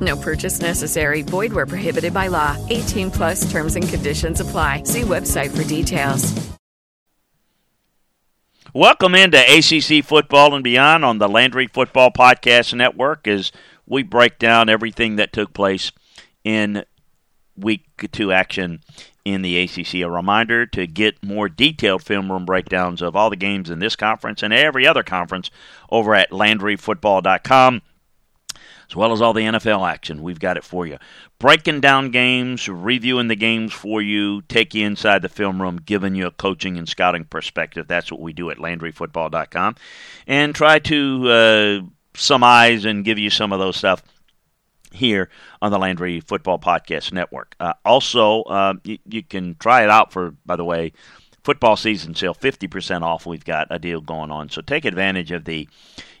No purchase necessary. Void where prohibited by law. 18 plus terms and conditions apply. See website for details. Welcome into ACC Football and Beyond on the Landry Football Podcast Network as we break down everything that took place in Week 2 action in the ACC. A reminder to get more detailed film room breakdowns of all the games in this conference and every other conference over at LandryFootball.com. As well as all the NFL action, we've got it for you. Breaking down games, reviewing the games for you, take you inside the film room, giving you a coaching and scouting perspective. That's what we do at LandryFootball.com. And try to summarize and give you some of those stuff here on the Landry Football Podcast Network. Also, you can try it out for, by the way, football season sale, 50% off. We've got a deal going on. So take advantage of the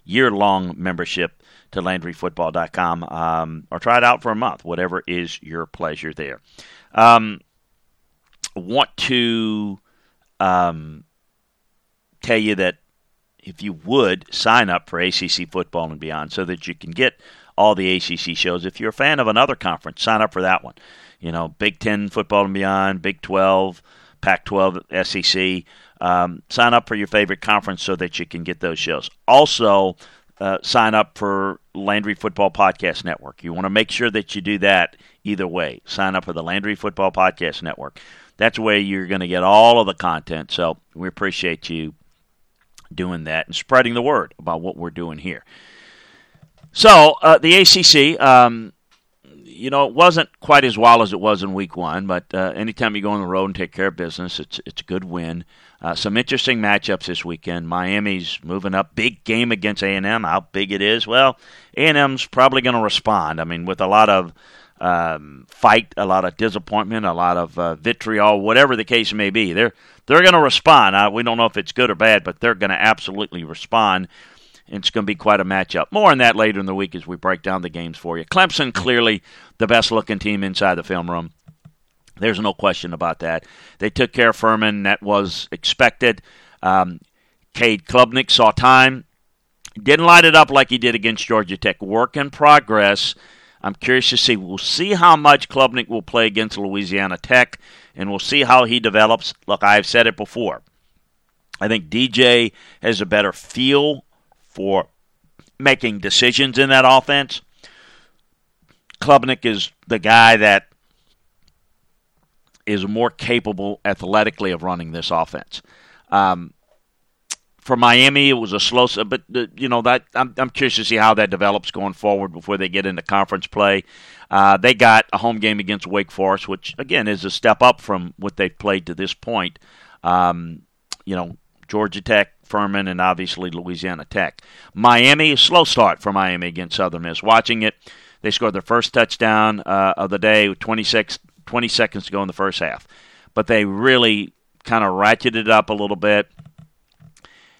year-long membership to LandryFootball.com, or try it out for a month, whatever is your pleasure there. I want to tell you that if you would, sign up for ACC Football and Beyond so that you can get all the ACC shows. If you're a fan of another conference, sign up for that one. You know, Big 10 Football and Beyond, Big 12, Pac-12, SEC. Sign up for your favorite conference so that you can get those shows. Also, sign up for Landry Football Podcast Network. You want to make sure that you do that either way. Sign up for the Landry Football Podcast Network. That's where you're going to get all of the content. So we appreciate you doing that and spreading the word about what we're doing here. So the ACC, it wasn't quite as wild as it was in Week 1, but anytime you go on the road and take care of business, it's a good win. Some interesting matchups this weekend. Miami's moving up. Big game against A&M. How big it is? Well, A&M's probably going to respond. I mean, with a lot of fight, a lot of disappointment, a lot of vitriol, whatever the case may be. They're going to respond. We don't know if it's good or bad, but they're going to absolutely respond. It's going to be quite a matchup. More on that later in the week as we break down the games for you. Clemson, clearly the best-looking team inside the film room. There's no question about that. They took care of Furman. That was expected. Cade Klubnik saw time. Didn't light it up like he did against Georgia Tech. Work in progress. I'm curious to see. We'll see how much Klubnik will play against Louisiana Tech, and we'll see how he develops. Look, I've said it before. I think DJ has a better feel for making decisions in that offense. Klubnik is the guy that is more capable athletically of running this offense. For Miami, it was a slow, but I'm curious to see how that develops going forward before they get into conference play. They got a home game against Wake Forest, which again is a step up from what they've played to this point. Georgia Tech, Furman, and obviously Louisiana Tech. Miami, a slow start for Miami against Southern Miss. Watching it, they scored their first touchdown of the day with 20 seconds to go in the first half. But they really kind of ratcheted it up a little bit.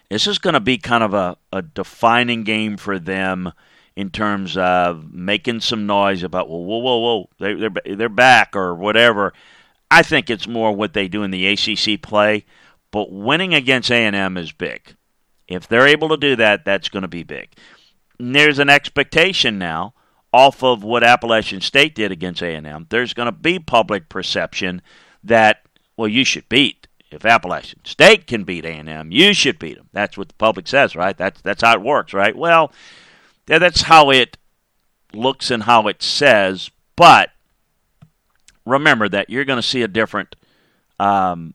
This is going to be kind of a defining game for them in terms of making some noise about, whoa, they're back or whatever. I think it's more what they do in the ACC play. But winning against A&M is big. If they're able to do that, that's going to be big. And there's an expectation now off of what Appalachian State did against A&M, there's going to be public perception that, well, you should beat. If Appalachian State can beat A&M, you should beat them. That's what the public says, right? That's how it works, right? Well, that's how it looks and how it says, but remember that you're going to see a different A&M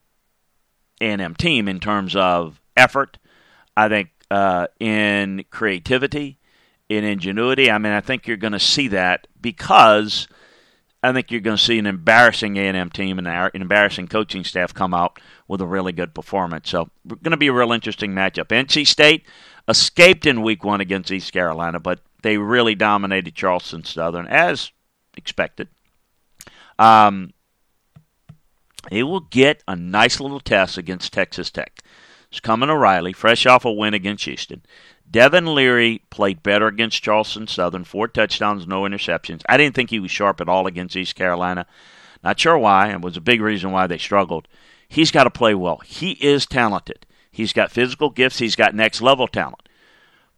team in terms of effort, I think in creativity, in ingenuity. I mean, I think you're going to see that because I think you're going to see an embarrassing A&M team and an embarrassing coaching staff come out with a really good performance. So it's going to be a real interesting matchup. NC State escaped in Week 1 against East Carolina, but they really dominated Charleston Southern, as expected. They will get a nice little test against Texas Tech. It's coming to Riley, fresh off a win against Houston. Devin Leary played better against Charleston Southern, 4 touchdowns, no interceptions. I didn't think he was sharp at all against East Carolina. Not sure why, and was a big reason why they struggled. He's got to play well. He is talented. He's got physical gifts. He's got next-level talent.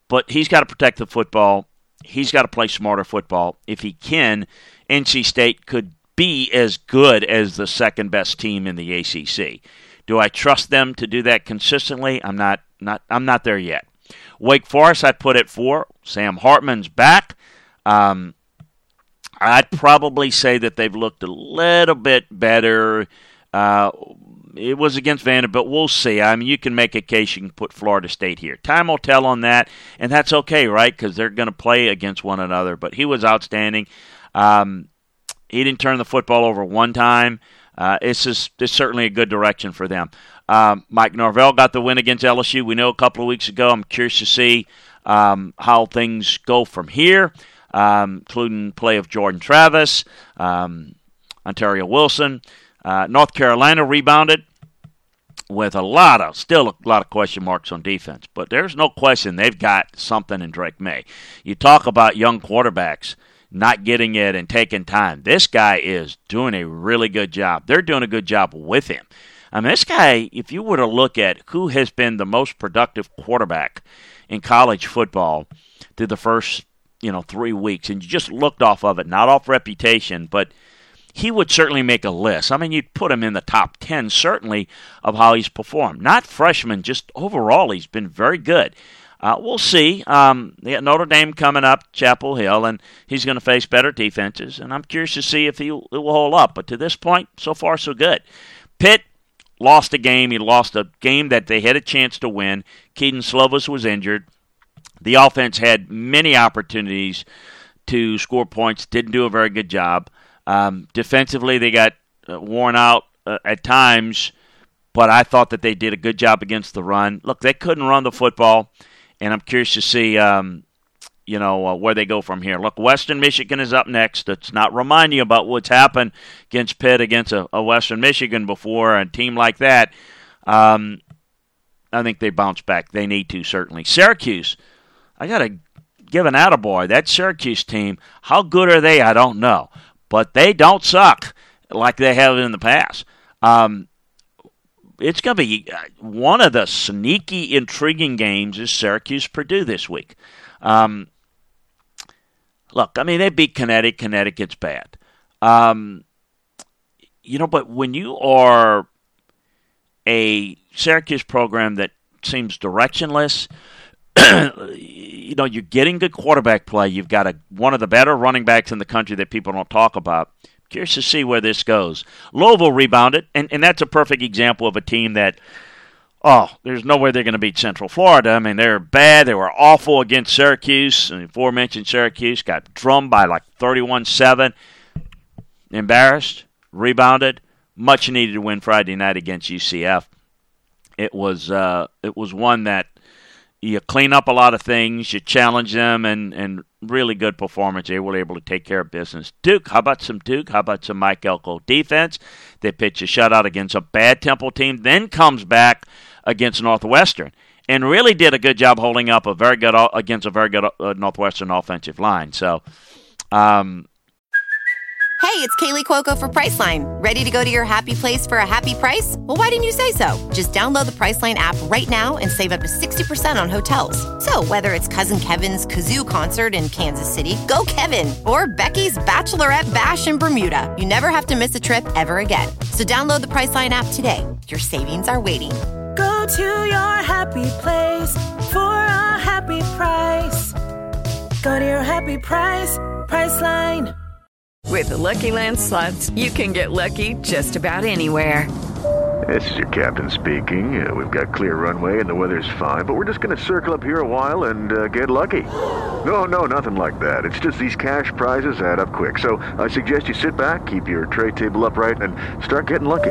But he's got to protect the football. He's got to play smarter football. If he can, NC State could be as good as the second-best team in the ACC. Do I trust them to do that consistently? I'm not there yet. Wake Forest, I put at 4. Sam Hartman's back. I'd probably say that they've looked a little bit better. It was against Vanderbilt. We'll see. I mean, you can make a case you can put Florida State here. Time will tell on that, and that's okay, right, because they're going to play against one another. But he was outstanding. He didn't turn the football over one time. It's certainly a good direction for them. Mike Norvell got the win against LSU. We know a couple of weeks ago. I'm curious to see how things go from here, including play of Jordan Travis, Ontario Wilson. North Carolina rebounded with a lot of question marks on defense. But there's no question they've got something in Drake May. You talk about young quarterbacks not getting it and taking time. This guy is doing a really good job. They're doing a good job with him. I mean, this guy, if you were to look at who has been the most productive quarterback in college football through the first, 3 weeks, and you just looked off of it, not off reputation, but he would certainly make a list. I mean, you'd put him in the top 10, certainly, of how he's performed. Not freshman, just overall, he's been very good. We'll see. They got Notre Dame coming up, Chapel Hill, and he's going to face better defenses. And I'm curious to see if it will hold up. But to this point, so far, so good. Pitt lost a game. He lost a game that they had a chance to win. Keaton Slovis was injured. The offense had many opportunities to score points. Didn't do a very good job. Defensively, they got worn out at times. But I thought that they did a good job against the run. Look, they couldn't run the football. And I'm curious to see, where they go from here. Look, Western Michigan is up next. Let's not remind you about what's happened against Pitt, against a Western Michigan before, a team like that. I think they bounce back. They need to, certainly. Syracuse, I got to give an attaboy. That Syracuse team, how good are they? I don't know. But they don't suck like they have in the past. It's going to be one of the sneaky, intriguing games is Syracuse-Purdue this week. Look, I mean, they beat Connecticut. Connecticut's bad. But when you are a Syracuse program that seems directionless, you're getting good quarterback play. You've got one of the better running backs in the country that people don't talk about. Curious to see where this goes. Louisville rebounded, and that's a perfect example of a team that, there's no way they're going to beat Central Florida. I mean, they're bad. They were awful against Syracuse. And the aforementioned Syracuse got drummed by like 31-7. Embarrassed, rebounded, much-needed win Friday night against UCF. It was one that you clean up a lot of things, you challenge them, and really good performance. They were able to take care of business. Duke? How about some Mike Elko defense? They pitch a shutout against a bad Temple team, then comes back against Northwestern and really did a good job holding up against a very good Northwestern offensive line. So, Hey, it's Kaylee Cuoco for Priceline. Ready to go to your happy place for a happy price? Well, why didn't you say so? Just download the Priceline app right now and save up to 60% on hotels. So whether it's Cousin Kevin's Kazoo Concert in Kansas City, go Kevin, or Becky's Bachelorette Bash in Bermuda, you never have to miss a trip ever again. So download the Priceline app today. Your savings are waiting. Go to your happy place for a happy price. Go to your happy price, Priceline. With the Lucky Land Slots, you can get lucky just about anywhere. This is your captain speaking. We've got clear runway and the weather's fine, but we're just going to circle up here a while and get lucky. No, nothing like that. It's just these cash prizes add up quick. So I suggest you sit back, keep your tray table upright, and start getting lucky.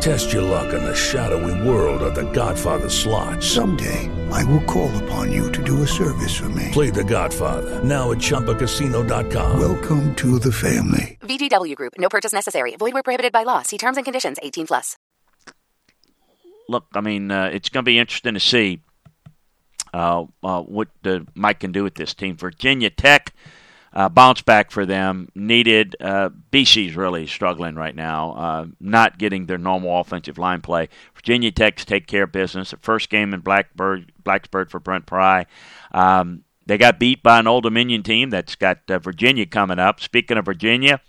Test your luck in the shadowy world of The Godfather slot. Someday, I will call upon you to do a service for me. Play The Godfather, now at ChumbaCasino.com. Welcome to the family. VGW Group, no purchase necessary. Void where prohibited by law. See terms and conditions, 18 plus. Look, I mean, it's going to be interesting to see what Mike can do with this team. Virginia Tech, bounce back for them, needed. BC's really struggling right now, not getting their normal offensive line play. Virginia Tech's take care of business. The first game in Blacksburg for Brent Pry. They got beat by an Old Dominion team that's got Virginia coming up. Speaking of Virginia,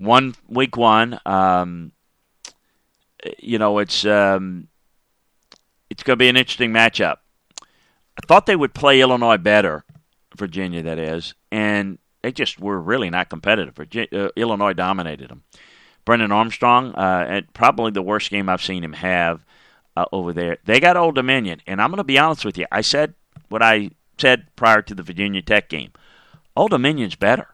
week one, it's going to be an interesting matchup. I thought they would play Illinois better. Virginia, that is, and they just were really not competitive. Illinois dominated them. Brendan Armstrong, and probably the worst game I've seen him have over there. They got Old Dominion, and I'm going to be honest with you. I said what I said prior to the Virginia Tech game. Old Dominion's better,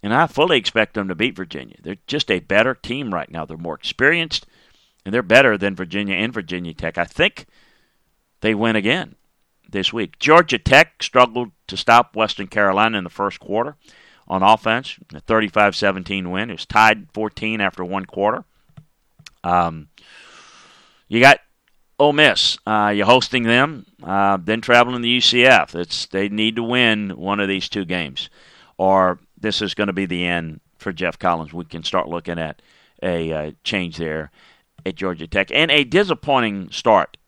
and I fully expect them to beat Virginia. They're just a better team right now. They're more experienced, and they're better than Virginia and Virginia Tech. I think they win again this week. Georgia Tech struggled to stop Western Carolina in the first quarter on offense, a 35-17 win. It was tied 14 after one quarter. You got Ole Miss. You're hosting them, then traveling to UCF. They need to win one of these two games, or this is going to be the end for Jeff Collins. We can start looking at a change there at Georgia Tech. And a disappointing start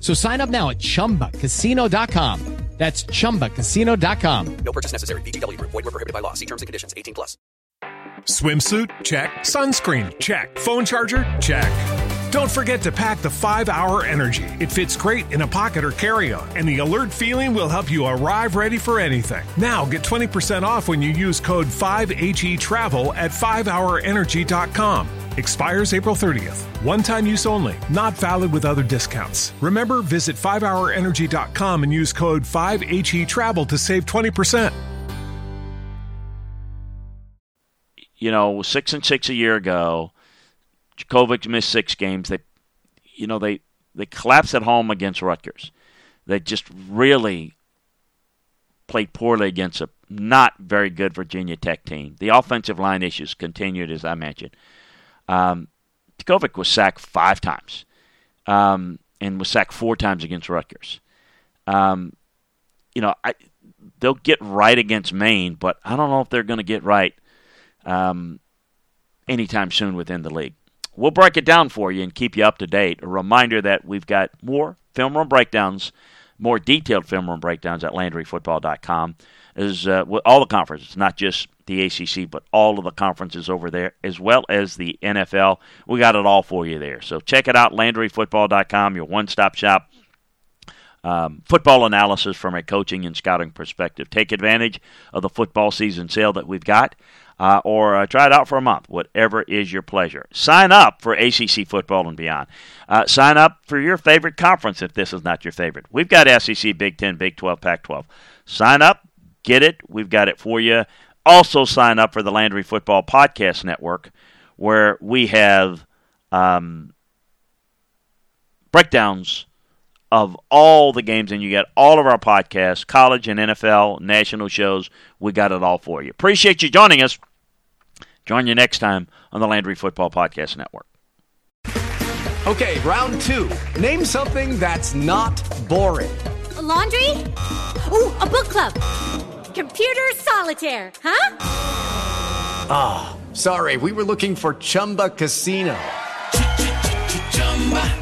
So sign up now at ChumbaCasino.com. That's ChumbaCasino.com. No purchase necessary. VGW Group. Void where prohibited by law. See terms and conditions. 18 plus. Swimsuit? Check. Sunscreen? Check. Phone charger? Check. Don't forget to pack the 5-Hour Energy. It fits great in a pocket or carry-on, and the alert feeling will help you arrive ready for anything. Now get 20% off when you use code 5HETRAVEL at 5HourEnergy.com. Expires April 30th. One-time use only. Not valid with other discounts. Remember, visit 5HourEnergy.com and use code 5HETRAVEL to save 20%. You know, 6-6 a year ago, Djkovic missed 6 games. They collapsed at home against Rutgers. They just really played poorly against a not very good Virginia Tech team. The offensive line issues continued, as I mentioned. Djkovic was sacked 5 times and was sacked 4 times against Rutgers. They'll get right against Maine, but I don't know if they're going to get right anytime soon within the league. We'll break it down for you and keep you up to date. A reminder that we've got more film room breakdowns, more detailed film room breakdowns at LandryFootball.com. Is with all the conferences, not just the ACC, but all of the conferences over there, as well as the NFL. We got it all for you there. So check it out, LandryFootball.com, your one-stop shop. Football analysis from a coaching and scouting perspective. Take advantage of the football season sale that we've got, or try it out for a month, whatever is your pleasure. Sign up for ACC Football and Beyond. Sign up for your favorite conference if this is not your favorite. We've got SEC, Big 10, Big 12, Pac-12. Sign up. Get it. We've got it for you. Also sign up for the Landry Football Podcast Network, where we have breakdowns of all the games, and you get all of our podcasts, college and NFL, national shows. We got it all for you. Appreciate you joining us. Join you next time on the Landry Football Podcast Network. Okay, round two. Name something that's not boring. A laundry? Ooh, a book club. Computer solitaire, huh? Ah, oh, sorry. We were looking for Chumba Casino.